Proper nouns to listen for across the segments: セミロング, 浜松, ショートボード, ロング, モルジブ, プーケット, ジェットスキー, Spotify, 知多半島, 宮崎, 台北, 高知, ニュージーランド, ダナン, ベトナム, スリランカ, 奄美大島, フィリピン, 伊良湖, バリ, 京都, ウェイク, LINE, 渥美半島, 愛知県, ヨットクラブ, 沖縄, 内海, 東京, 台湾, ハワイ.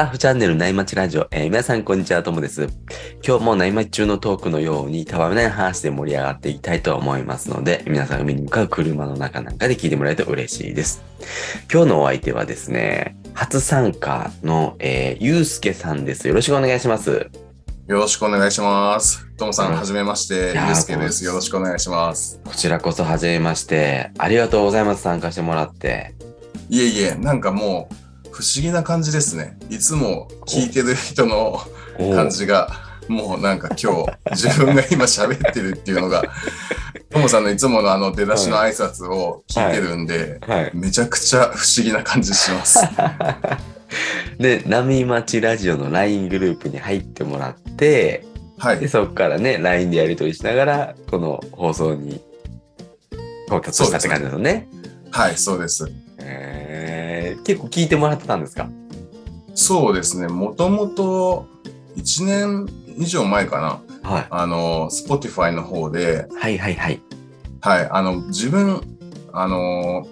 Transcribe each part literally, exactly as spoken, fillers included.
タッフチャンネル内町ラジオ、えー、皆さんこんにちは、ともです。今日も内町中のトークのようにたわめない話で盛り上がっていきたいと思いますので、皆さん海に向かう車の中なんかで聞いてもらえると嬉しいです。今日のお相手はですね、初参加の、えー、ゆうすけさんです。よろしくお願いします。よろしくお願いします。ともさん、はじめまして、ゆうすけです。よろしくお願いします。こちらこそはじめまして、ありがとうございます。参加してもらって。いえいえ、なんかもう不思議な感じですね。いつも聞いてる人の感じが、もうなんか今日自分が今喋ってるっていうのが、ともさんのいつものあの出だしの挨拶を聞いてるんで、はいはい、めちゃくちゃ不思議な感じします。で、波町ラジオの ライン グループに入ってもらって、はい、でそこからね、ライン でやり取りしながら、この放送にフォーカスしたって感じですね。はい、そうです、えー。結構聞いてもらってたんですか？そうですね、もともといちねん以上前かな、はい、あの Spotify の方で、はいはいはい。はい、あの自分、あの、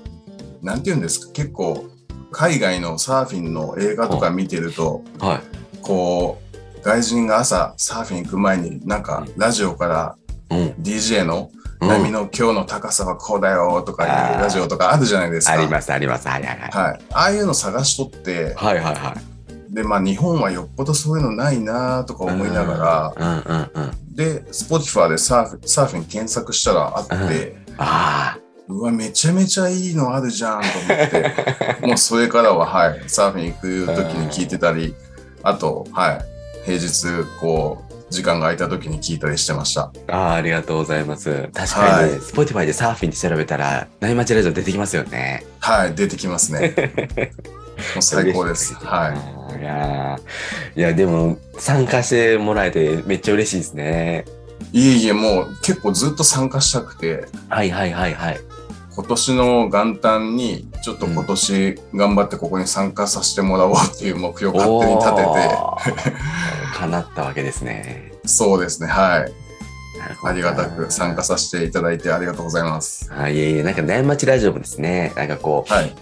なんていうんですか、結構、海外のサーフィンの映画とか見てると、はい、こう外人が朝サーフィン行く前になんかラジオから、うん、ディージェー の波の今日の高さはこうだよとかいうラジオとかあるじゃないですか。ありますあります。はいはいはい。はい、ああいうの探しとって、はいはいはい、でまあ日本はよっぽどそういうのないなとか思いながら、うんうんうん、で Spotify でサーフ、サーフィン検索したらあって、うん、ああ。うわ、めちゃめちゃいいのあるじゃんと思って、もうそれからは、はい、サーフィン行くときに聞いてたり、あと、はい、平日、こう、時間が空いたときに聞いたりしてました。ああ、ありがとうございます。確かにね、はい、Spotify でサーフィンって調べたら、内町ラジオ出てきますよね。はい、出てきますね。もう最高です。はい。いやー、いや、でも、参加してもらえて、めっちゃ嬉しいですね。いえいえ、もう、結構ずっと参加したくて。はいはいはいはい。今年の元旦にちょっと今年頑張ってここに参加させてもらおうっていう目標を勝手に立てて叶ったわけですね。そうですね、はい。ありがたく参加させていただいてありがとうございます。あ、いえいえ、なんか内町ラジオもですね、なんかこう、はい、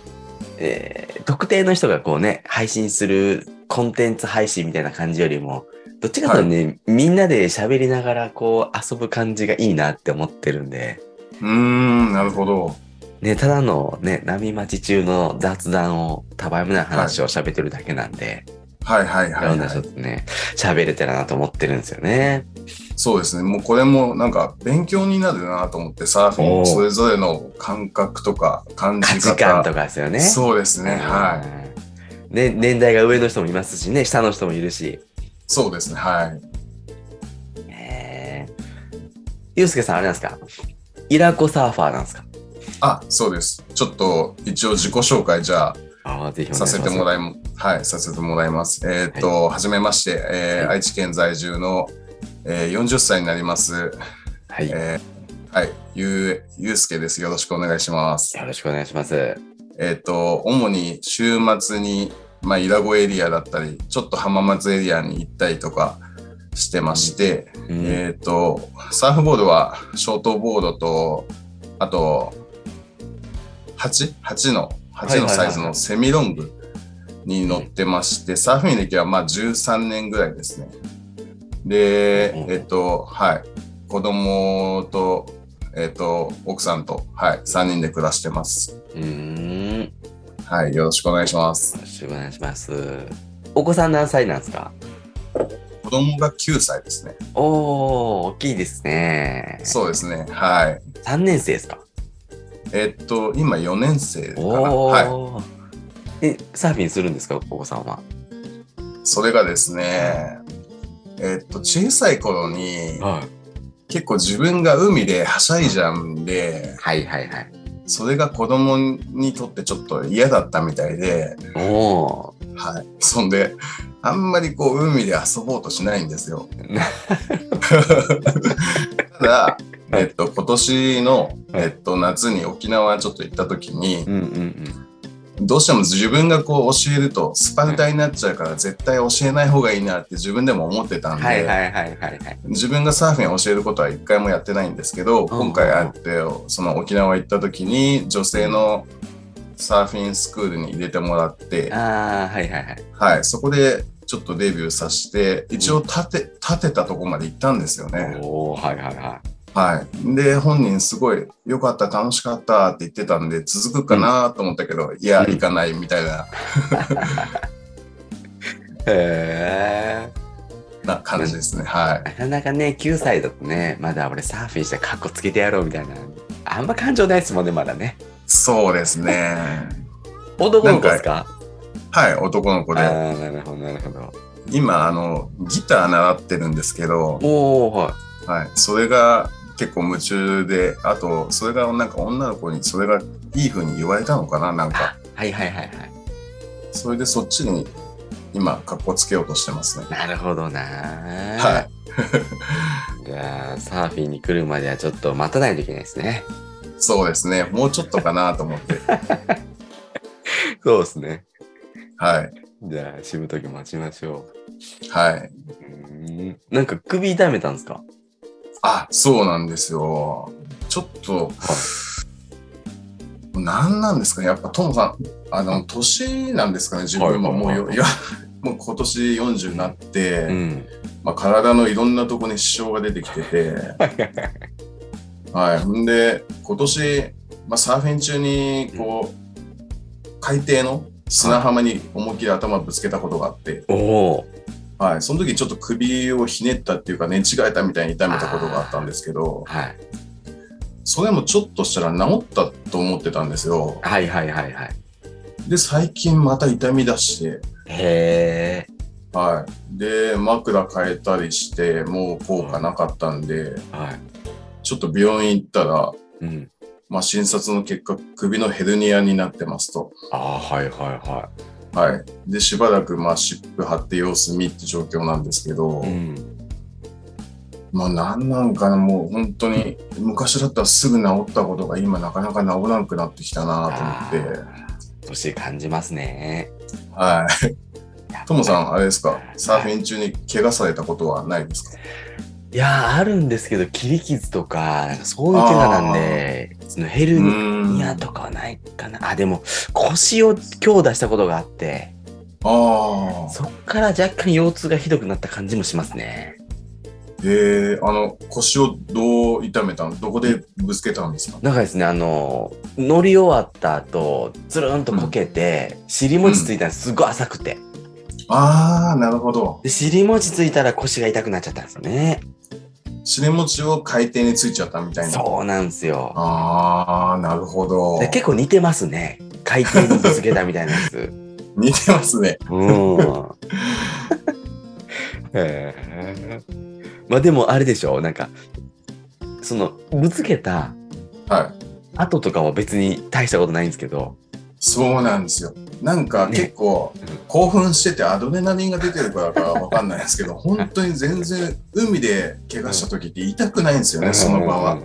えー、特定の人がこうね配信するコンテンツ配信みたいな感じよりも、どっちかというとね、はい、みんなで喋りながらこう遊ぶ感じがいいなって思ってるんで。うーん、なるほど。ね、ただのね、波町中の雑談を、たわいもない話を喋ってるだけなんで、はい、はいはいはい、はい。いろんな人とね、喋れてるなと思ってるんですよね。そうですね。もうこれもなんか勉強になるなと思って、サーフィンそれぞれの感覚とか感じ方、価値観とかですよね。そうですね、はい、ね。年代が上の人もいますしね、下の人もいるし。そうですね、はい。えー、ゆうすけさんあれなんですか？イラコサーファーなんですか？あ、そうです。ちょっと一応自己紹介じゃあさせてもらいます。はい、させてもらいます。えー、っと、はい、初めまして、えーはい、愛知県在住の、えー、よんじゅっさいになります。はい、えー、はい、ゆう、ゆうすけです。よろしくお願いします。よろしくお願いします。えー、っと主に週末にまあ伊良湖エリアだったり、ちょっと浜松エリアに行ったりとかしてまして、うんうん、えー、っとサーフボードはショートボードとあとはち?はち の、はちのサイズのセミロングに乗ってまして、はいはいはい、サーフィン歴はまあじゅうさんねんぐらいですね。で、うん、えっと、はい、子供と、えっと、奥さんと、はい、さんにんで暮らしてます。うーん。はい、よろしくお願いします。よろしくお願いします。お子さん何歳なんですか？子供がきゅうさいですね。おー、大きいですね。そうですね、はい。さんねん生ですか？えー、っと今よねん生かな、はい、えサーフィンするんですか、お子さんは？それがですね、えー、っと小さい頃に、はい、結構自分が海ではしゃいじゃんで、はいはいはい、それが子供にとってちょっと嫌だったみたいで、お、はい、そんであんまりこう海で遊ぼうとしないんですよ。ただえっと、今年の、えっと、夏に沖縄ちょっと行った時に、うんうんうん、どうしても自分がこう教えるとスパルタになっちゃうから絶対教えない方がいいなって自分でも思ってたんで、はいはいはいはいはい、自分がサーフィンを教えることは一回もやってないんですけど、今回あってその沖縄行った時に女性のサーフィンスクールに入れてもらって、あー、はいはいはい。はい、そこでちょっとデビューさせて、一応立て、立てたとこまで行ったんですよね。おー、はいはいはい。はい、で本人すごい良かった楽しかったって言ってたんで続くかなと思ったけど、うん、いや行かないみたいな、うん、へーな感じですね。はい、なかなかねきゅうさいだとねまだ俺サーフィンしてカッコつけてやろうみたいなあんま感情ないですもんねまだね。そうですね。男の子ですか？はい、男の子で。あー、なるほどなるほど。今あのギター習ってるんですけど、おー、はい、はい、それが結構夢中で、あとそれがなんか女の子にそれがいい風に言われたのかな、なんかはいはいはいはい、それでそっちに今格好つけようとしてますね。なるほどな。はい。じゃあサーフィンに来るまではちょっと待たないといけないですね。そうですね、もうちょっとかなと思って。そうですね。はい、じゃあしぶとき待ちましょう。はい。うん、なんか首痛めたんですか？あ、そうなんですよ。ちょっと、はい、何なんですかね、やっぱトモさん、あの年なんですかね、自分ももう、はいはいはい、いやもう今年よんじゅうになって、うん、まあ、体のいろんなとこに支障が出てきてて、はい、んで今年、まあ、サーフィン中にこう、うん、海底の砂浜に思いっきり頭ぶつけたことがあって、おー、はい、その時ちょっと首をひねったっていうか寝違えたみたいに痛めたことがあったんですけど、はい、それもちょっとしたら治ったと思ってたんですよ。はいはいはいはい。で最近また痛み出して、へー、はい。で枕変えたりしてもう効果なかったんで、はい、ちょっと病院行ったら、うん、まあ、診察の結果首のヘルニアになってますと。あー、はいはいはい。はい、でしばらくまあ湿布貼って様子見って状況なんですけど、うん、まあ何なんかな、もう本当に昔だったらすぐ治ったことが今なかなか治らなくなってきたなと思って。年感じますね。はい。トモさんあれですか、サーフィン中に怪我されたことはないですか？いやあるんですけど、切り傷とか、なんかそういう怪我なんで、そのヘルニアとかはないかな。あ、でも腰を強打したことがあって、あ、そっから若干腰痛がひどくなった感じもしますね。えー、あの腰をどう痛めたの？どこでぶつけたんですか？なんかですね、あの乗り終わった後つるんとこけて、うん、尻餅ついたんです。すごい浅くて、うん、あー、なるほど。で尻餅ついたら腰が痛くなっちゃったんですよね。尻餅を海底についちゃったみたいな。そうなんですよ。ああ、なるほど。で結構似てますね、海底にぶつけたみたいなやつ。似てますね。うん。へー。まあでもあれでしょ、なんかそのぶつけた後とかは別に大したことないんですけど。そうなんですよ。なんか結構興奮しててアドレナリンが出てるからかわかんないですけど、本当に全然海で怪我した時って痛くないんですよね、その場は。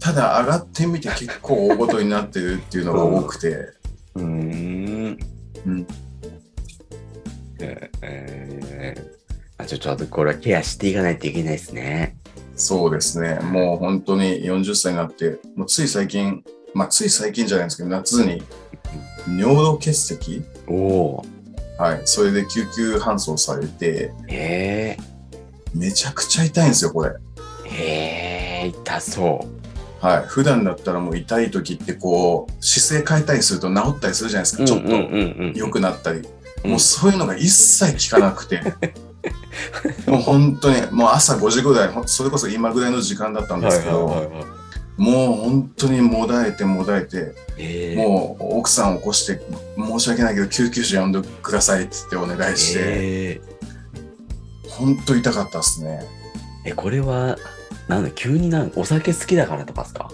ただ上がってみて結構大ごとになってるっていうのが多くて、うーん、うん、えーえー、ちょっとこれはケアしていかないといけないですね。そうですね。もう本当によんじゅっさいになって、もうつい最近、まあ、つい最近じゃないんですけど、夏に尿道結石、お、はい、それで救急搬送されて、えー、めちゃくちゃ痛いんですよこれ。えー、痛そう、はい、普段だったらもう痛い時ってこう姿勢変えたりすると治ったりするじゃないですか、ちょっと良くなったり、うんうんうんうん、もうそういうのが一切効かなくて、もう本当にもう朝ごじぐらい、それこそ今ぐらいの時間だったんですけど、はいはいはいはい、もう本当にもだえてもだえて、えー、もう奥さん起こして、申し訳ないけど救急車呼んでくださいって言ってお願いして、えー、本当痛かったですね。え、これはなんだ、急になんお酒好きだからとかですか？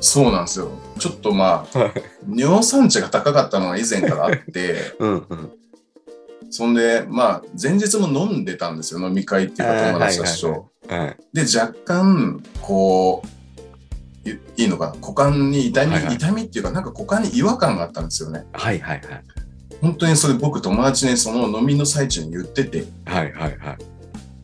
そうなんですよ。ちょっとまあ尿酸値が高かったのが以前からあってうん、うん、そんでまあ前日も飲んでたんですよ、飲み会っていうか友達たちと、はいはいはい、で若干こういいのかな、股間に痛み、はいはい、痛みっていうか、なんか股間に違和感があったんですよね。はいはいはい。本当にそれ僕友達にその飲みの最中に言ってて、はいはいはい。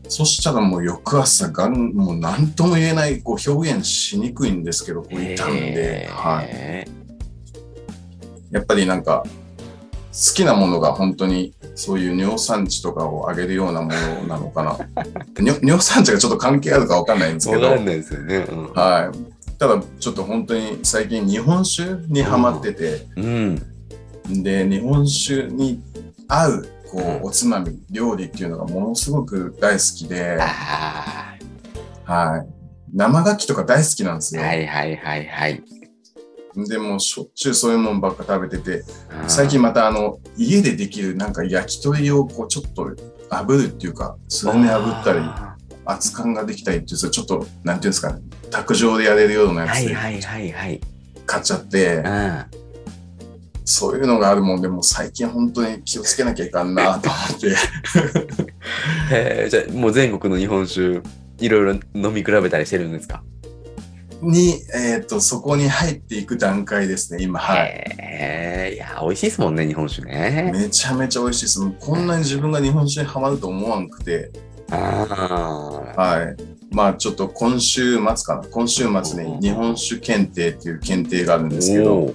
そしたらもう翌朝がん、もう何とも言えないこう表現しにくいんですけど、こう痛んで、はい。やっぱりなんか好きなものが本当にそういう尿酸値とかを上げるようなものなのかな尿酸値がちょっと関係あるか分かんないんですけど、分かんないですよね、うん、はい。ただちょっと本当に最近日本酒にハマってて、うんうん、で日本酒に合うこう、うん、おつまみ料理っていうのがものすごく大好きで、あ、はい、生牡蠣とか大好きなんですよ。はいはいはいはい。でもしょっちゅうそういうもんばっか食べてて、最近またあの家でできるなんか焼き鳥をこうちょっと炙るっていうか、スラメ炙ったり熱燗ができたりっていう、ちょっとなんていうんですかね、卓上でやれるようなやつで買っちゃって、はいはいはいはい、そういうのがあるもんで、もう最近本当に気をつけなきゃいかんなと思ってへ、じゃあもう全国の日本酒いろいろ飲み比べたりしてるんですか？に、えーと、そこに入っていく段階ですね、今。はい。えー、いや、美味しいですもんね、日本酒ね。めちゃめちゃ美味しいです。こんなに自分が日本酒にハマると思わんくて。ああ。はい。まあ、ちょっと今週末かな。今週末に日本酒検定っていう検定があるんですけど、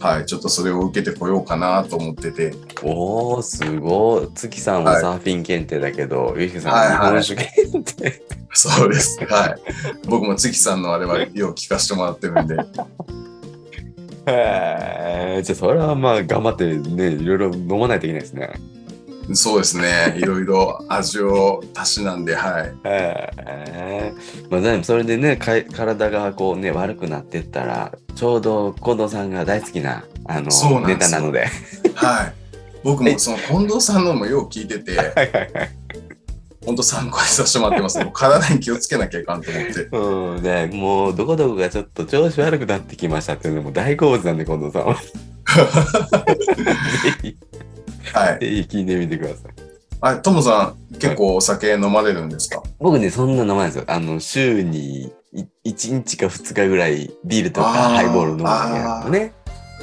はい、ちょっとそれを受けてこようかなと思ってて。おー、すごい。月さんはサーフィン検定だけど、ゆうひさんは日本酒検定。はいはいそうです、はい、僕も月さんのあれはよう聞かせてもらってるんでへえ、じゃあそれはまあ頑張ってね、いろいろ飲まないといけないですね。そうですね、いろいろ味をたしなんで、はい。へえ、まあ、でもそれでね、か体がこうね悪くなってったら、ちょうど近藤さんが大好きなあのネタなのではい、僕もその近藤さんのもよう聞いててはいはいはい、本当参考にさせてもらってます。もう体に気をつけなきゃいかんと思って。うんね、もうどこどこがちょっと調子悪くなってきましたっていうのも大好物なんで、近藤さんは。ぜひ、はい、ぜひ聞いてみてください。あ、トモさん結構お酒飲まれるんですか？はい、僕ね、そんな飲まないですよ。あの週にいちにちかふつかぐらいビールとかハイボール飲むだけね。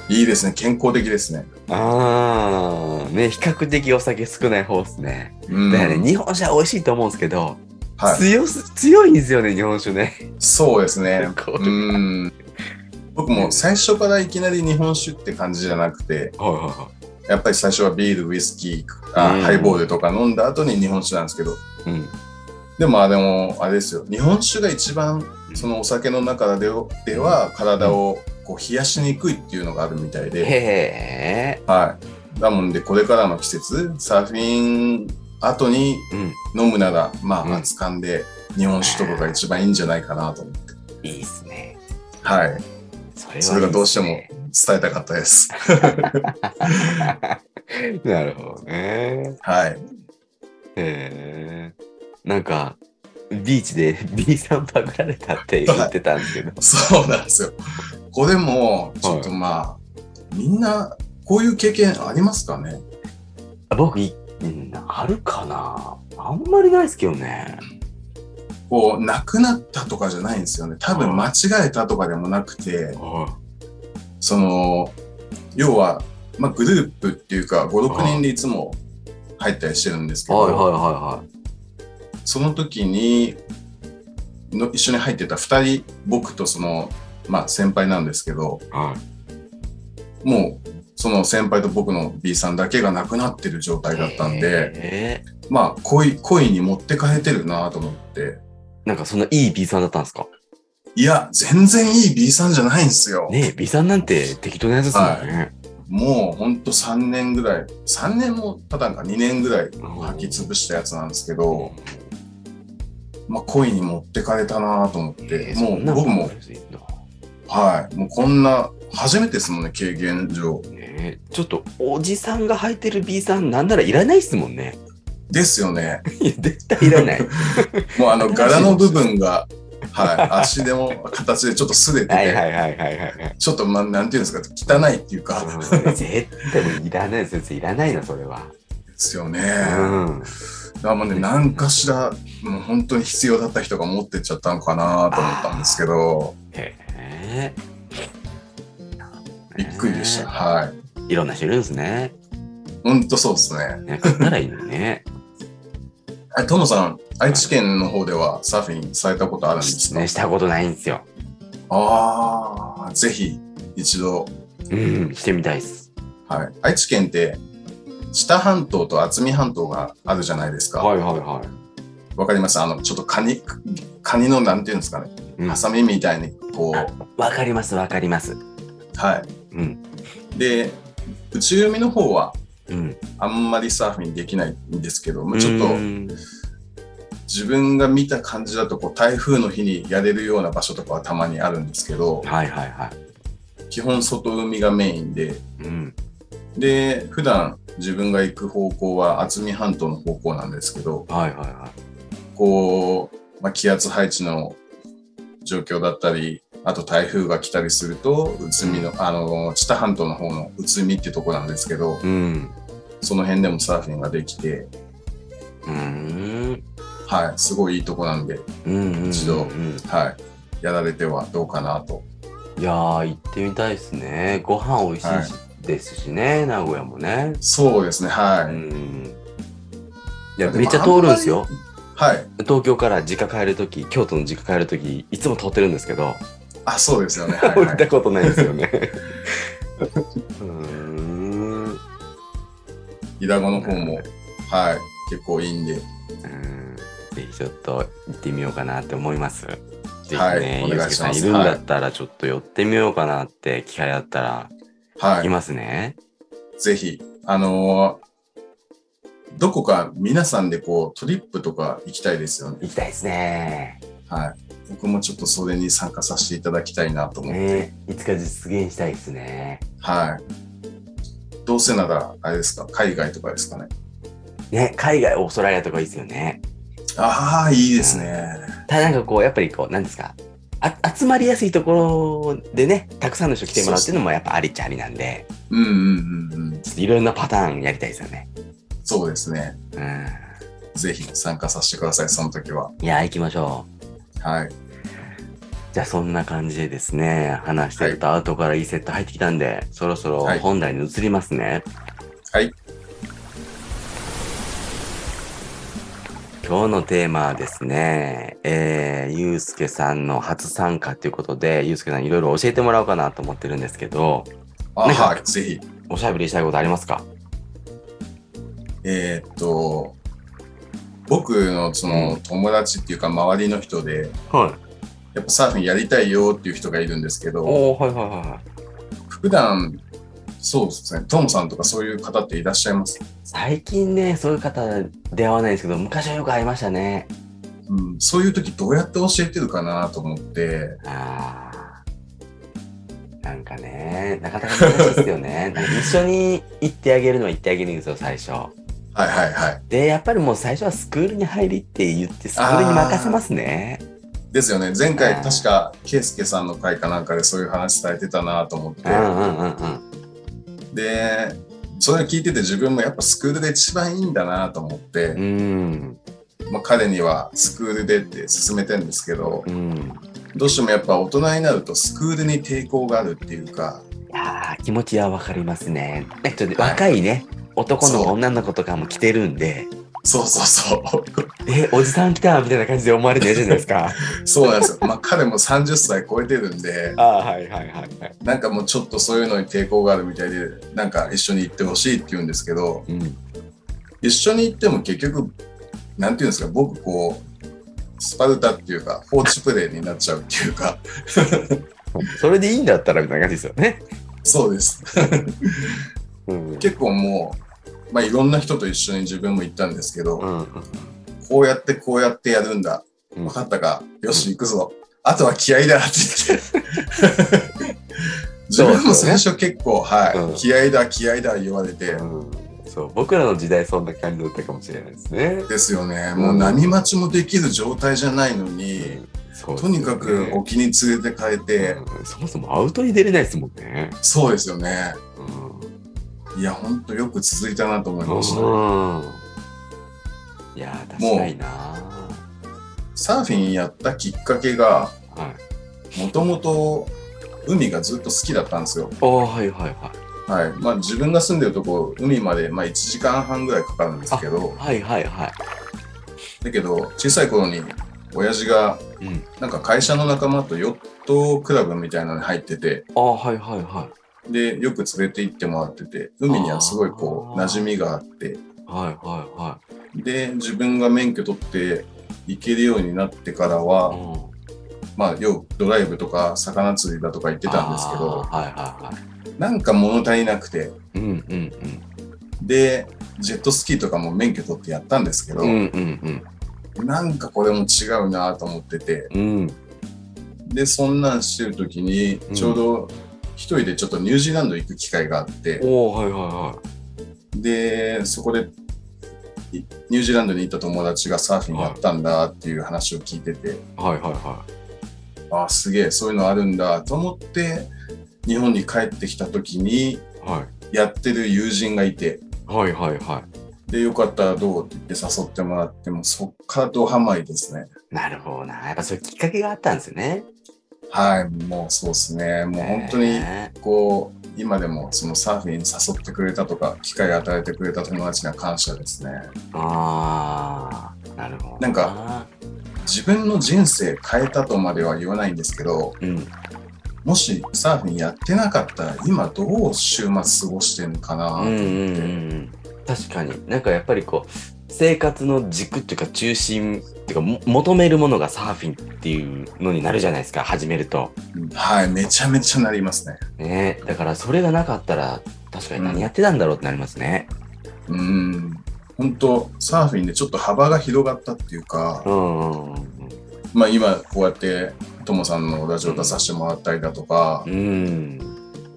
いいですね、健康的ですね。ああ、ね、比較的お酒少ない方ですね。うん、だからね、日本酒は美味しいと思うんですけど、はい、強す、強いんですよね、日本酒ね。そうですね。うん。僕も最初からいきなり日本酒って感じじゃなくて、はいはいはい、やっぱり最初はビール、ウイスキー、あ、うん、ハイボールとか飲んだ後に日本酒なんですけど、うん、でもあれもあれですよ、日本酒が一番そのお酒の中では体を、うん、冷やしにくいっていうのがあるみたいで、へー、はい、だもんで、これからの季節サーフィン後に飲むなら、うん、まあ熱燗で日本酒とかが一番いいんじゃないかなと思って。いいですね、はい、それはいいですね。それがどうしても伝えたかったですなるほどね、はい、へー、なんかビーチで B さんパクられたって言ってたんですけど、はい、そうなんですよ。これもちょっとまあ、はい、みんなこういう経験ありますかね？僕、うん、あるかな。あんまりないですけどね。こうなくなったとかじゃないんですよね。多分間違えたとかでもなくて、はい、その要は、まあ、グループっていうか ごろくにんでいつも入ったりしてるんですけど、はいはいはいはい。その時にの一緒に入ってたふたり、僕とその、まあ、先輩なんですけど、はい、もうその先輩と僕の B さんだけが亡くなってる状態だったんで、えー、まあ恋、恋に持ってかれてるなと思って。なんかそんないい B さんだったんですか？いや、全然いい B さんじゃないんですよ、ね、え B さんなんて適当なやつですもんね、はい。もうほんとさんねんぐらい、さんねんもたたんかにねんぐらい履き潰したやつなんですけど、まあ、恋に持ってかれたなと思って、えー、もう僕も、はい、もうこんな初めてですもんね、経験上、えー、ちょっとおじさんが履いてる B さんなんならいらないですもんね。ですよねいや絶対いらないもうあの柄の部分がはい、足でも形でちょっと擦れてて、ちょっとまあなんていうんですか、汚いっていうか絶対いらないです、いらないな、それは。ですよね、うん、だからもうね、何かしらもう本当に必要だった人が持ってっちゃったのかなと思ったんですけど、へー、びっくりでした。はい、いろんな人いるんですね。ほんとそうですね。買ったらいいのねあ、トモさん、愛知県の方ではサーフィンされたことあるんですか？ね、したことないんですよ。ああ、ぜひ一度、うん、してみたいです。はい、愛知県って知多半島と渥美半島があるじゃないですか。はいはいはい。わかります。あのちょっとカニカニのなんていうんですかね、ハサミみたいにこう。わかりますわかります。はい。うん、で内海の方は、うん、あんまりサーフィンできないんですけど、まあ、ちょっと自分が見た感じだとこう台風の日にやれるような場所とかはたまにあるんですけど、はいはいはい、基本外海がメインで、うん、で普段自分が行く方向は渥美半島の方向なんですけど、はいはいはい、こう、まあ、気圧配置の状況だったり、あと台風が来たりすると内海の、あの知多半島の方の内海ってとこなんですけど、うん、その辺でもサーフィンができて、うーん、はい、すごいいいとこなんで、うんうんうんうん、一度、はい、やられてはどうかなと。いやー行ってみたいですね。ご飯美味しい、はい、ですしね、名古屋もね。そうですね、はい、うん、いやめっちゃ通るんですよ、はい、東京から実家帰るとき、京都の実家帰るときいつも通ってるんですけど。あ、そうですよね、はいはい、降りたことないですよねうーん、伊良湖の方も、はい、結構いいんで、うん、ぜひちょっと行ってみようかなって思います。ぜひね、ゆうすけさんいるんだったらちょっと寄ってみようかなって、はい、機会あったら、はい、いますね。ぜひあのー、どこか皆さんでこうトリップとか行きたいですよね。行きたいですね、はい。僕もちょっとそれに参加させていただきたいなと思って、ね、いつか実現したいですね。はい。どうせならあれですか、海外とかですかね。ね、海外、オーストラリアとかいいですよね。ああ、いいですね。ただなんかこうやっぱりこうなんですか、あ、集まりやすいところでね、たくさんの人来てもらうっていうのもやっぱありっちゃありなんで。うんうんうんうん。ちょっといろんなパターンやりたいですよね。そうですね。うん。ぜひ参加させてください、その時は。いや、行きましょう。はい、じゃあそんな感じでですね、話してると後からいいセット入ってきたんで、はい、そろそろ本題に移りますね。はい、今日のテーマはですね、えー、ゆうすけさんの初参加ということで、ゆうすけさんいろいろ教えてもらおうかなと思ってるんですけど、あ、なんか、はい、ぜひおしゃべりしたいことありますか？えー、っと僕のその友達っていうか周りの人で、はい、やっぱサーフィンやりたいよっていう人がいるんですけど、おー、はいはいはい、普段そうですね、トムさんとかそういう方っていらっしゃいます？最近ね、そういう方出会わないですけど、昔はよく会いましたね、うん、そういう時どうやって教えてるかなと思って。あー、なんかね、なかなか難しいですよね一緒に行ってあげるのは行ってあげるんですよ、最初。はいはいはい。でやっぱりもう最初はスクールに入りって言って、スクールに任せますね。ですよね。前回確か圭介さんの会かなんかでそういう話されてたなと思って、うんうんうんうん、でそれを聞いてて自分もやっぱスクールで一番いいんだなと思って、うん、まあ、彼にはスクールでって勧めてるんですけど、うん、どうしてもやっぱ大人になるとスクールに抵抗があるっていうか。いやー、気持ちは分かりますね。えっと、はい、若いね、男の女の子とかも来てるんで、そうそうそうえ、おじさん来たみたいな感じで思われてるじゃないですかそうなんですよ、まあ、彼もさんじゅっさい超えてるんで、あ、はいはいはいはい、なんかもうちょっとそういうのに抵抗があるみたいで、なんか一緒に行ってほしいって言うんですけど、うん、一緒に行っても結局なんていうんですか、僕こうスパルタっていうか放置プレーになっちゃうっていうかそれでいいんだったらみたいな感じですよね。そうですうん、結構もうまあ、いろんな人と一緒に自分も行ったんですけど、うん、こうやってこうやってやるんだ、うん、分かったか、よし行くぞ、うん、あとは気合いだって言って自分も最初結構、はい、うん、気合いだ気合いだ言われて、うん、そう、僕らの時代そんな感じだったかもしれないですね。ですよね、もう何待ちもできる状態じゃないのに、うん、そうですね、とにかく沖に連れて帰って、うん、そもそもアウトに出れないですもんね。そうですよね、うん、いや、ほんとよく続いたなと思いました、うん、いや、確かにな。サーフィンやったきっかけが、もともと海がずっと好きだったんですよ。あ、はいはいはい、はい、まあ、自分が住んでるとこ海まで、まあ、いちじかんはんぐらいかかるんですけど、はいはいはい、だけど小さい頃に親父が、うん、なんか会社の仲間とヨットクラブみたいなのに入ってて、あ、はいはいはい、でよく連れて行ってもらってて、海にはすごいこう馴染みがあって、はいはいはいで自分が免許取って行けるようになってからは、うん、まあよくドライブとか魚釣りだとか行ってたんですけど、はいはいはい、なんか物足りなくて、うんうんうん、でジェットスキーとかも免許取ってやったんですけど、うんうんうん、なんかこれも違うなと思ってて、うん、でそんなんしてる時にちょうど、うん一人でちょっとニュージーランド行く機会があって、おー、はいはいはい、でそこでニュージーランドに行った友達がサーフィンやったんだっていう話を聞いてて、はいはいはいはい、あすげえそういうのあるんだと思って日本に帰ってきた時にやってる友人がいて、はいはいはいはい、でよかったらどうって言って誘ってもらって、もそっからドハマりですね。なるほどな、やっぱそういうきっかけがあったんですね。はい、もうそうですね。もう本当にこう、えー、今でもそのサーフィン誘ってくれたとか機会を与えてくれた友達には感謝ですね。ああ、なるほど。なんか自分の人生変えたとまでは言わないんですけど、うん、もしサーフィンやってなかったら今どう週末過ごしてるのかなと思って、うんうんうん、確かになんかやっぱりこう生活の軸っていうか中心っていうか求めるものがサーフィンっていうのになるじゃないですか、始めると。はい、めちゃめちゃなりますね。ね、だからそれがなかったら確かに何やってたんだろうってなりますね。うん、うん、本当サーフィンでちょっと幅が広がったっていうか、うんうんうん、まあ今こうやってともさんのラジオ出させてもらったりだとか、うんうん、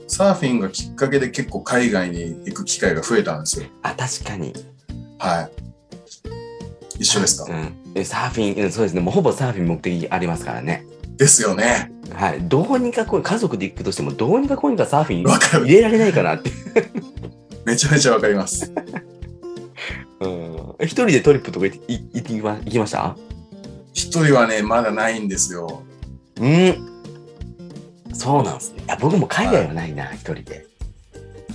サーフィンがきっかけで結構海外に行く機会が増えたんですよ。あ、確かに。はい。一緒ですか、うん、サーフィン、そうですね、もうほぼサーフィン目的ありますからね。ですよね。はい、どうにかこう家族で行くとしてもどうにかこうにかサーフィン入れられないかなってめちゃめちゃわかります、うん、一人でトリップとか行きま行きました？一人はねまだないんですよ。うん。そうなんですね。いや僕も海外はないな、はい、一人で。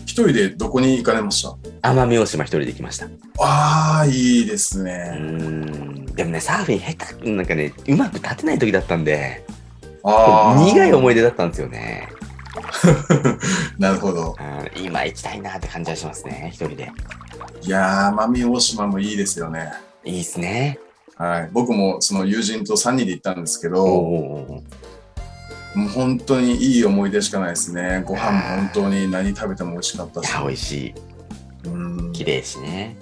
一人でどこに行かれました？奄美大島一人で行きました。あーいいですね。うーんでもねサーフィン下手なんかねうまく立てない時だったんで、あ苦い思い出だったんですよねなるほど、うん、今行きたいなって感じはしますね、一人で。いや奄美大島もいいですよね。いいですね。はい、僕もその友人とさんにんで行ったんですけど、おもう本当にいい思い出しかないですね。ご飯も本当に何食べても美味しかったし、いや美味しい、うん、綺麗しね。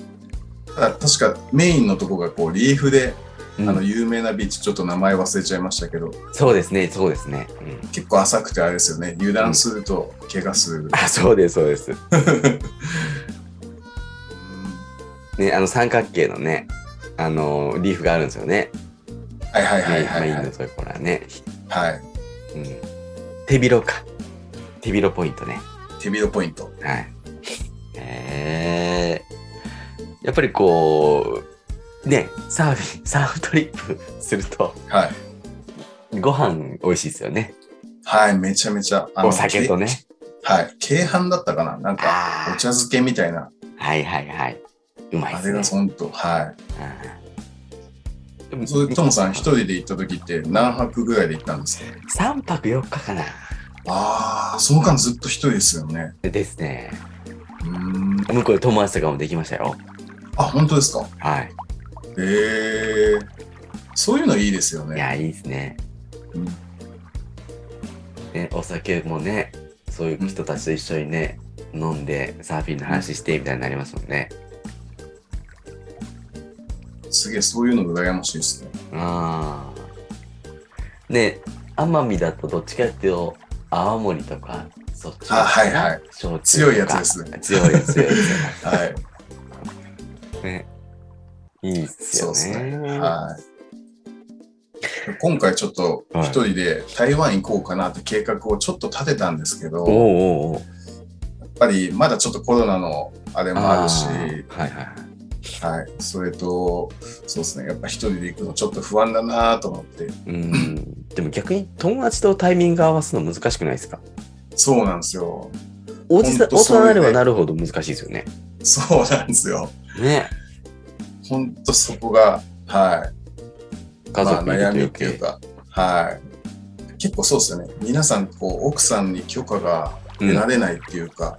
ただ確かメインのとこがこうリーフで、うん、あの有名なビーチ、ちょっと名前忘れちゃいましたけど、そうですねそうですね、うん、結構浅くてあれですよね、油断すると怪我する、うん、あそうですそうですね、あの三角形のねあのリーフがあるんですよね。はいはいはいはいはい、メインのところはね、はい、うん、手広か手広ポイントね、手広ポイント、はい、えー、やっぱりこうねサーフィンサーフトリップすると、はい、ご飯美味しいですよね。はい、めちゃめちゃあのお酒とね、はい鶏飯だったかな、なんかお茶漬けみたいな、はいはいはい、うまいですねあれが本当。はい、トモさん一人で行った時って何泊ぐらいで行ったんですか？さんぱくよっかかな。ああ、その間ずっと一人ですよね。ですね。うーん、向こうで友達とかもできましたよ。あ、本当ですか？はい。へえー、そういうのいいですよね。いや、いいですね。うん、ね、お酒もね、そういう人たちと一緒にね、うん、飲んでサーフィンの話してみたいになりますもんね。すげえ、そういうの羨ましいですね。ああ。ね、奄美だとどっちかっていうと青森とかそっちの、あ、はいはい、強いやつですね。強い強い強いはい。ね、いいですよね。そうですね。はい。今回ちょっと一人で台湾行こうかなって計画をちょっと立てたんですけど、はい、おうおうおう、やっぱりまだちょっとコロナのあれもあるし、はいはい。はい、それとそうですね、やっぱ一人で行くのちょっと不安だなと思って、うん、でも逆に友達とタイミング合わすの難しくないですか？そうなんですよ。おじさん、大人になればなるほど難しいですよね。そうなんですよね。ほんとそこが、はい、家族、まあ、悩みっていうか、はい、結構そうですよね。皆さんこう奥さんに許可が出られないっていうか、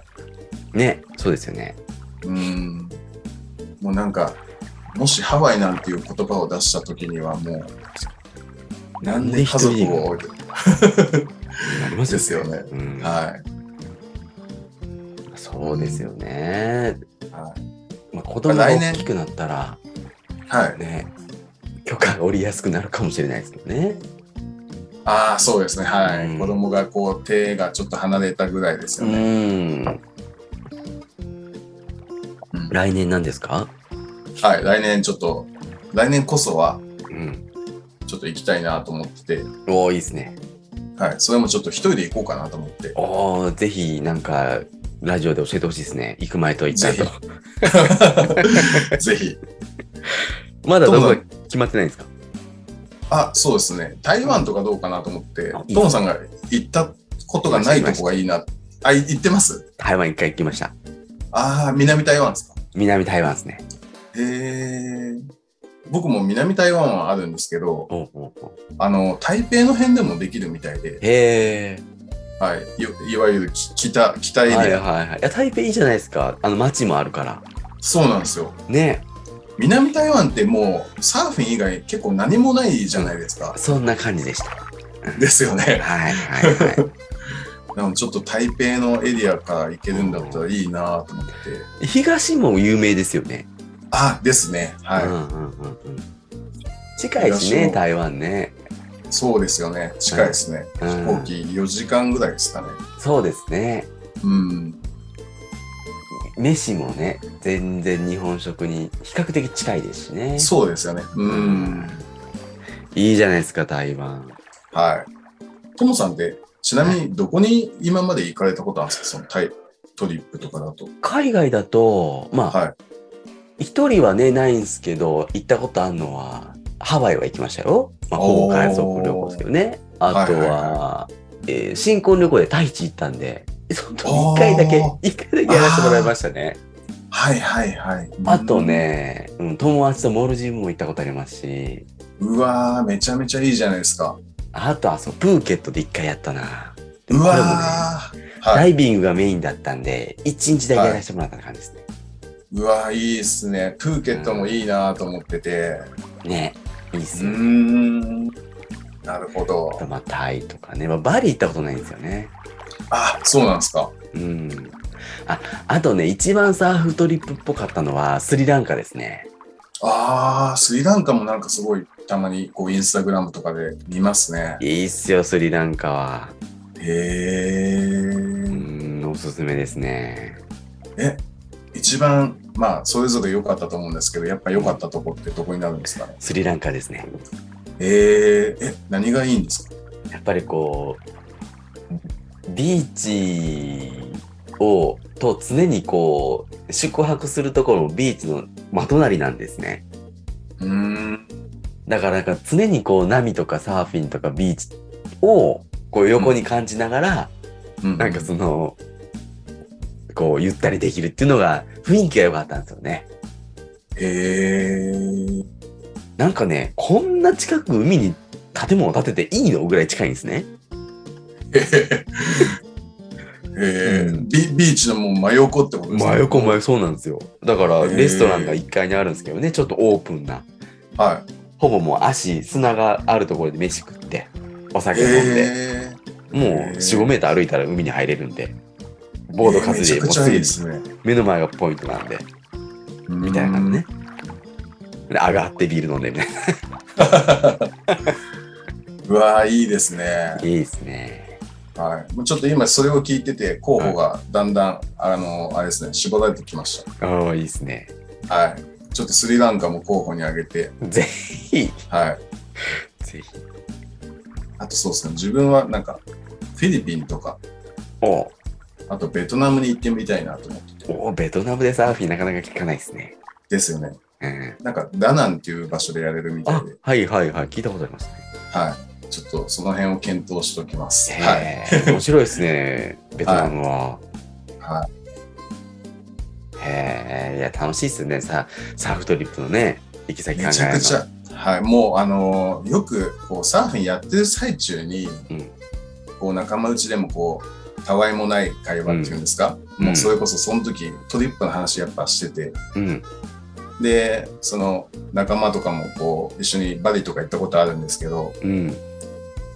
うん、ね、そうですよね。うーん、もうなんかもしハワイなんていう言葉を出した時にはもうなんで家族を置いてなりますですよね、うん、はい、そうですよね、うん、はい、まあ、子供が大きくなったら、はいね、許可が下りやすくなるかもしれないですけどね。ああ、そうですね、はい、うん、子供がこう手がちょっと離れたぐらいですよね。うん、うん、来年なんですか？はい、来年ちょっと来年こそは、うん、ちょっと行きたいなと思ってて。おー、いいですね。はい、それもちょっと一人で行こうかなと思って。おー、ぜひなんかラジオで教えてほしいですね、行く前と行った後。ぜひぜひ。まだどこ決まってないんですか？あ、そうですね、台湾とかどうかなと思って、うん、トモさんが行ったことがないとこがいいな。あ、行ってます？台湾一回行きました。ああ、南台湾ですか？南台湾ですね。へー、僕も南台湾はあるんですけど、おうおうおう、あの台北の辺でもできるみたいで。へー、はい、い, いわゆる北北エリア、はいはいはい、いや台北いいじゃないですか、あの街もあるから。そうなんですよね。南台湾ってもうサーフィン以外結構何もないじゃないですか。そんな感じでした。ですよね。はいはいはい。なんかちょっと台北のエリアから行けるんだったらいいなと思って。東も有名ですよね。あ、ですね。はい。うんうんうん、近いしね、台湾ね。そうですよね。近いですね。うん、飛行機よじかんぐらいですかね。そうですね。うん。飯もね、全然日本食に比較的近いですしね。そうですよね。うん、うん、いいじゃないですか、台湾。はい。トモさんってちなみにどこに今まで行かれたことあるんですか？そのタイトリップとかだと。海外だとまあ一、はい、人はねないんですけど、行ったことあるのはハワイは行きましたよ。まあほぼ家族旅行ですけどね。あとは、はいはいはい、えー、新婚旅行でタイチ行ったんで、そのいっかいだけ、いっかいだけやらせてもらいましたね。はいはいはい。うん、あとね、うん、友達とモルジブも行ったことありますし。うわー、めちゃめちゃいいじゃないですか。あとはそう、プーケットでいっかいやったな。うわー、これもね、はい、ダイビングがメインだったんで、いちにちだけやらせてもらった感じですね。はい、うわー、いいっすね。プーケットもいいなと思ってて。うん、ね、いいっすね。うーん、なるほど。あとまあ、タイとかね、まあ、バリ行ったことないんですよね。あ、そうなんですか。うん。あ、あとね、一番サーフトリップっぽかったのはスリランカですね。ああ、スリランカもなんかすごいたまにこうインスタグラムとかで見ますね。いいっすよ、スリランカは。へー。うん、おすすめですね。え、一番まあそれぞれ良かったと思うんですけど、やっぱ良かったとこってどこになるんですかね？スリランカですね。へー。え、何がいいんですか？やっぱりこう。ビーチをと常にこう宿泊するところもビーチの真隣なんですね。うーん、だからなんか常にこう波とかサーフィンとかビーチをこう横に感じながら、うん、なんかそのこうゆったりできるっていうのが雰囲気が良かったんですよね。へー。なんかね、こんな近く海に建物を建てていいのぐらい近いんですね。えー、うん、ビ, ビーチのもう真横ってことですね。真横真横、そうなんですよ。だからレストランがいっかいにあるんですけどね、ちょっとオープンな、はい、ほぼもう足砂があるところで飯食ってお酒飲んで、えー、もう よん,ご メーター歩いたら海に入れるんで、ボード担いで、えー、めちゃくちゃいいですね。目の前がポイントなんでみたいな感じね。で上がってビール飲んでみたいな。うわー、いいですね。いいですね。はい、ちょっと今それを聞いてて候補がだんだん、はい、あのあれですね、絞られてきました。ああ、いいですね。はい、ちょっとスリランカも候補に挙げて、ぜひ、はい、ぜひ。あとそうですね、自分はなんかフィリピンとか、お、あとベトナムに行ってみたいなと思ってて。お、ベトナムでサーフィンなかなか聞かないですね。ですよね、うん、なんかダナンっていう場所でやれるみたいで。はいはいはい、聞いたことありますね。はい、ちょっとその辺を検討しておきます。はい、面白いですね、ベトナムは。はい。へえ、いや楽しいですね。さ、サーフトリップのね、行き先考えるの。めちゃくちゃ、はい、もうあのよくこうサーフィンやってる最中に、うん、こう仲間内でもこうたわいもない会話っていうんですか、うん、もうそれこそその時トリップの話やっぱしてて、うん、でその仲間とかもこう一緒にバリとか行ったことあるんですけど、うん、も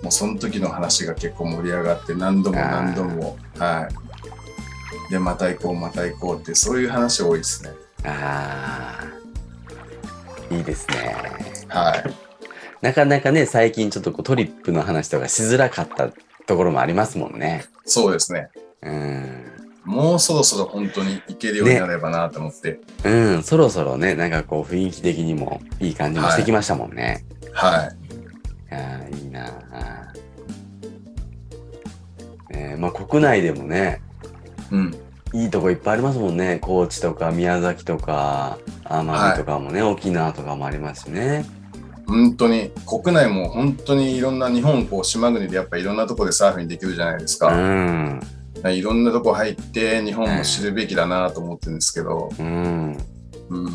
うその時の話が結構盛り上がって何度も何度も、はい、でまた行こうまた行こうってそういう話多いですね。あー、いいですね。はい。なかなかね最近ちょっとこうトリップの話とかしづらかったところもありますもんね。そうですね。うん。もうそろそろ本当に行けるようになればなと思って、ね、うんそろそろねなんかこう雰囲気的にもいい感じもしてきましたもんね。はい。はい、いやいいなあ。えー、まあ国内でもね。うん。いいとこいっぱいありますもんね。高知とか宮崎とか奄美とかもね、はい、沖縄とかもありますしね。本当に国内も本当にいろんな日本こう島国でやっぱいろんなとこでサーフィンできるじゃないですか、うん、いろんなとこ入って日本も知るべきだなと思ってるんですけど、うんうん、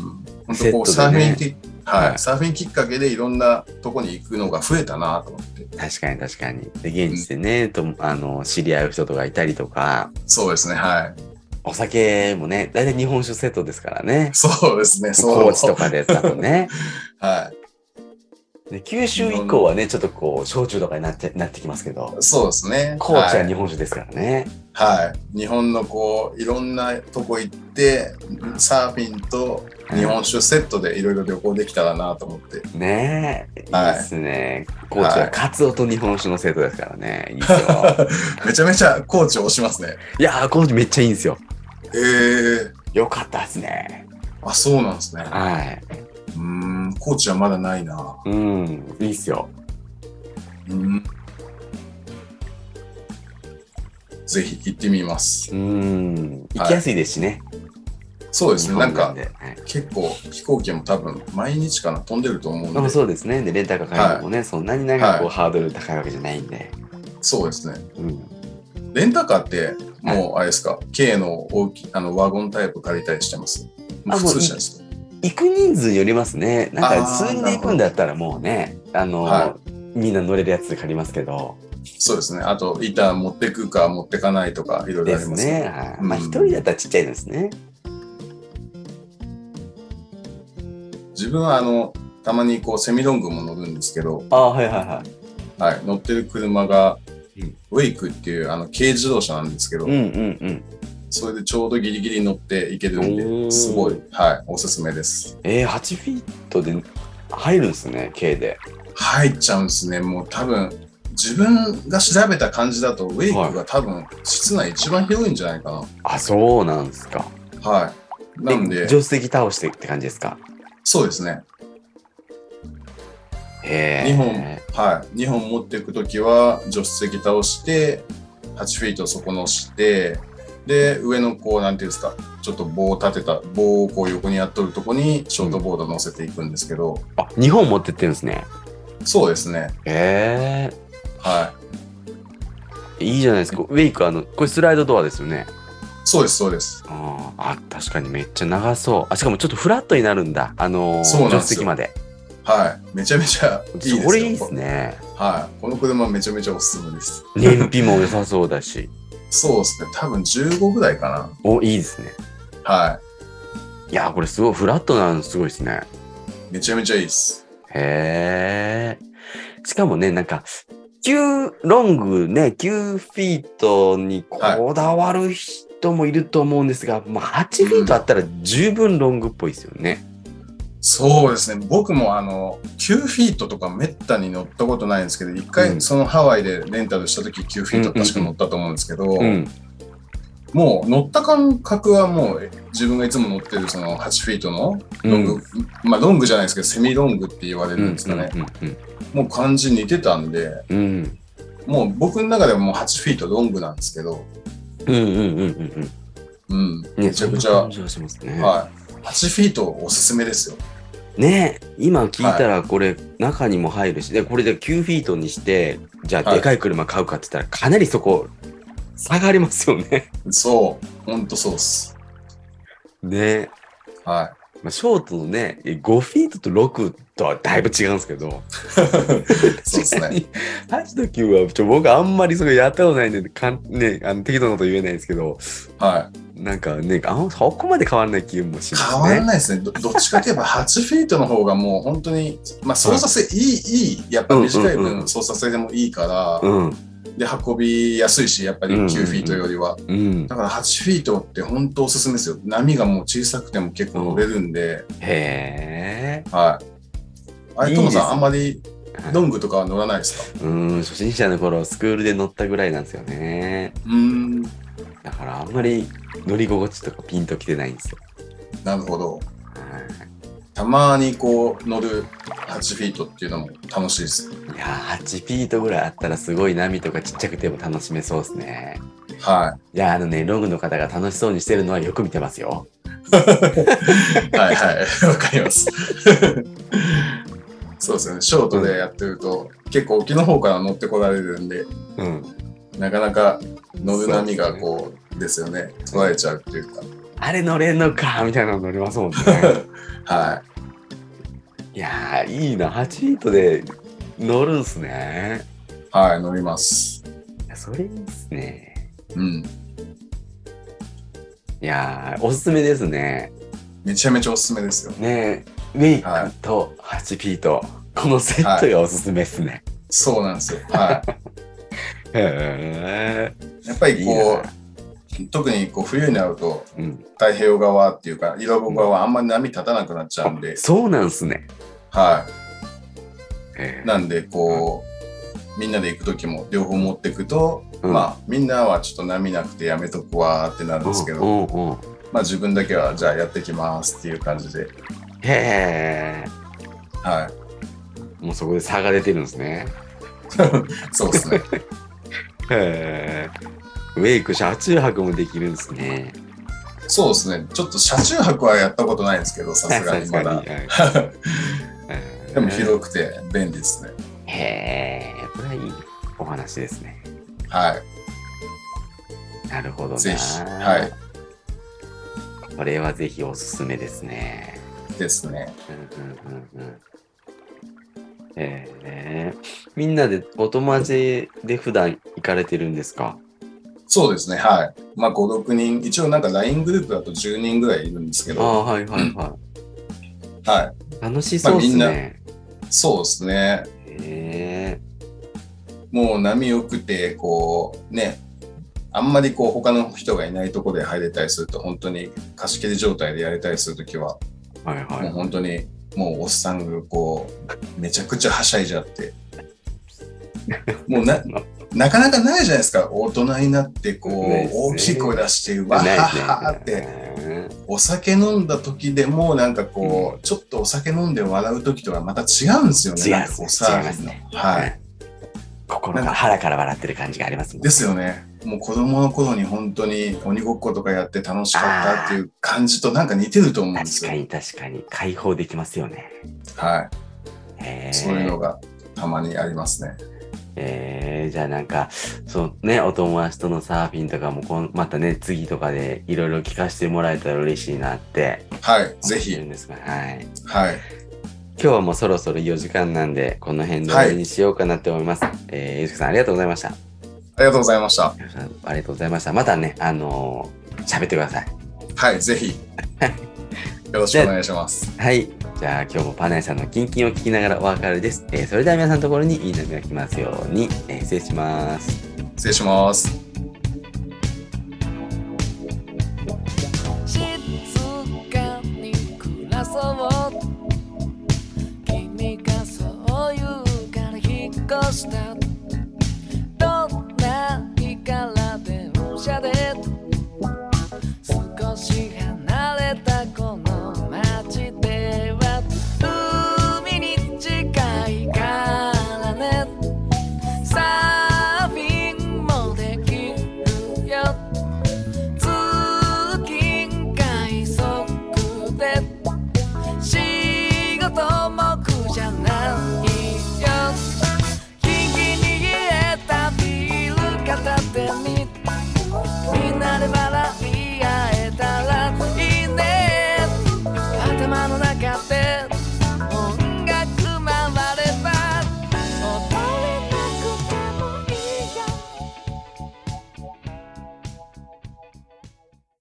本当こうサーフィンき、はいはい、サーフィンきっかけでいろんなとこに行くのが増えたなと思って。確かに確かに。で現地でね、うん、とあの知り合う人とかいたりとか。そうですね。はい。お酒もね、大体日本酒セットですからね。そうですね。そう高知とかでだとね。はい。で九州以降はね、ちょっとこう焼酎とかになってなってきますけど。そうですね。高知は日本酒ですからね。はい。はい、日本のこういろんなとこ行ってサーフィンと日本酒セットでいろいろ旅行できたらなと思って。うん、ねえ。はい、いいですね。高知はカツオと日本酒のセットですからね。はい、いいですよ。めちゃめちゃ高知を推しますね。いやー高知めっちゃいいんですよ。えー、よかったですね。あ、そうなんですね。はい。うーん、高知はまだないな。うん、いいっすよ。うん。ぜひ行ってみます。うん。行きやすいですしね。はい、そうですね。なんか、はい、結構飛行機も多分毎日かな飛んでると思うんで。そうですね。でレンタカー借りるのもね、はい、そんなになんかこう、はい、ハードル高いわけじゃないんで。そうですね。うん。レンタカーってもうあれですか、はい、軽の大きあのワゴンタイプ借りたりしてます。普通車ですか。行く人数によりますね。なんか数人で行くんだったらもうね、あの、はい、みんな乗れるやつで借りますけど。そうですね。あと板持ってくか持ってかないとかいろいろありますね。ですね。うん、まあ一人だったらちっちゃいですね。自分はあのたまにこうセミロングも乗るんですけど。ああはいはいはい。はい乗ってる車が。ウェイクっていうあの軽自動車なんですけど、うんうんうん、それでちょうどギリギリ乗っていけるんですごい、はい、おすすめです。えー、はちフィットで入るんですね。軽で入っちゃうんですね。もう多分自分が調べた感じだとウェイクが多分室内一番広いんじゃないかな、はい、あそうなんですか。はい。なんで助手席倒してって感じですか。そうですね。にほん、はい、にほん持っていくときは助手席倒してはちフィートそこのしてで上のこうなんていうんですかちょっと棒を立てた棒をこう横にやっとるとこにショートボード乗せていくんですけど、うん、あにほん持ってってるんですね。そうですね。へえー、はいいいじゃないですか。ウェイクあのこれスライドドアですよね。そうですそうです。ああ確かにめっちゃ長そう。あしかもちょっとフラットになるんだあのー、助手席まで。はい、めちゃめちゃいいですよ。これいいですね。はい、この車めちゃめちゃおすすめです。燃費も良さそうだし。そうですね。多分じゅうごぐらいかな。お、いいですね。はい。いやこれすごいフラットなのすごいですね。めちゃめちゃいいです。へー。しかもねなんかきゅうロングねきゅうフィートにこだわる人もいると思うんですが、はい、まあはちフィートあったら十分ロングっぽいですよね。うんそうですね。僕もあのきゅうフィートとかめったに乗ったことないんですけど一回そのハワイでレンタルした時きゅうフィート確か乗ったと思うんですけど、うんうんうん、もう乗った感覚はもう自分がいつも乗ってるそのはちフィートのロング、うん、まあロングじゃないですけどセミロングって言われるんですかね、うんうんうんうん、もう感じ似てたんで、うん、もう僕の中ではもうはちフィートロングなんですけど、うんうんうんうんうん、めちゃくちゃ、ね、そんな感じがしますね。はい、はちフィートおすすめですよね。今聞いたらこれ中にも入るし、はい、でこれできゅうフィートにしてじゃあでかい車買うかって言ったらかなりそこ差がありますよね。そうほんとそうっすね。はいまあ、ショートのねごフィートとろくとはだいぶ違うんですけどそうですねはちときゅうはちょ僕あんまりそれやったことないんでかん、ね、あの適当なこと言えないですけど、はい、なんかねあんそこまで変わらない気もしますね。変わらないですね。 ど, どっちかといえばはちフィートの方がもう本当に、まあ、操作性いい、はい、いいやっぱ短い分操作性でもいいから、うんうんうんで運びやすいしやっぱりきゅうフィートよりは、うんうん、だからはちフィートって本当おすすめですよ。波がもう小さくても結構乗れるんで、うん、へー、はい、あれともさんいいですね、あんまりドングとかは乗らないですか？はい、うん初心者の頃スクールで乗ったぐらいなんですよね。うんだからあんまり乗り心地とかピンときてないんですよ。なるほど、はい、たまにこう乗るはちフィートっていうのも楽しいです。いやはちフィートぐらいあったらすごい波とかちっちゃくても楽しめそうですね。はい。いやあのねログの方が楽しそうにしてるのはよく見てますよ。はいはいわかります。そうですよねショートでやってると、うん、結構沖の方から乗ってこられるんで、うん、なかなか乗る波がこうですよね取られちゃうっていうか。あれ乗れんのかみたいなの乗りますもんね。はい。いやいいなはちフィートで乗るんすね。はい乗ります。いやそれいいっすね。うんいやおすすめですね。めちゃめちゃおすすめですよね。ウェイクとはちフィート、はい、このセットがおすすめっすね、はい、そうなんですよはいへやっぱりこう特にこう冬になると太平洋側っていうか色子側はあんまり波立たなくなっちゃうんで、うん、そうなんすねはいなんでこうみんなで行く時も両方持っていくと、うん、まあみんなはちょっと波なくてやめとくわーってなるんですけど、うんうんうん、まあ自分だけはじゃあやってきますっていう感じでへーはいもうそこで差が出てるんですねそうですねへーウェイク車中泊もできるんですね。そうですねちょっと車中泊はやったことないんですけどさすがにまだでも広くて便利ですね。へえこれはいいお話ですね。はいなるほどなぜひはいこれはぜひおすすめですねですね。うんうんうんうんえー、みんなでお友達で普段行かれてるんですか？そうですねはいまあご、ろくにん一応なんか ライン グループだとじゅうにんぐらいいるんですけどあはいはいはい、うん、はい楽しそうですね、まあ、みんなそうですねへもう波良くてこうねあんまりこう他の人がいないとこで入れたりすると本当に貸し切り状態でやれたりするときは、はいはい、もう本当にもうおっさんがこうめちゃくちゃはしゃいじゃってもうななかなかないじゃないですか。大人になってこう、ね、大きい声出してわーってお酒飲んだ時でもなんかこう、うん、ちょっとお酒飲んで笑う時とはまた違うんですよね。違いますね。はい。心が腹から笑ってる感じがありますもんね。ですよね。もう子供の頃に本当に鬼ごっことかやって楽しかったっていう感じとなんか似てると思うんですよ。確かに確かに解放できますよね。はい。そういうのがたまにありますね。えー、じゃあなんかそう、ね、お友達とのサーフィンとかもこんまたね次とかでいろいろ聞かせてもらえたら嬉しいなってはいぜひんですが、はいはい、今日はもうそろそろよじかんなんでこの辺で終わりにしようかなって思います。はいえー、ゆずきさんありがとうございました。ありがとうございました。ありがとうございました。またねあの喋ってください。はいぜひよろしくお願いします。はいじゃあ今日もパナヤさんのキンキンを聞きながらお別れです。えー、それでは皆さんのところにいい波が来ますように、えー、失礼します。失礼します。静かに暮らそう。君がそう言うから引っ越した。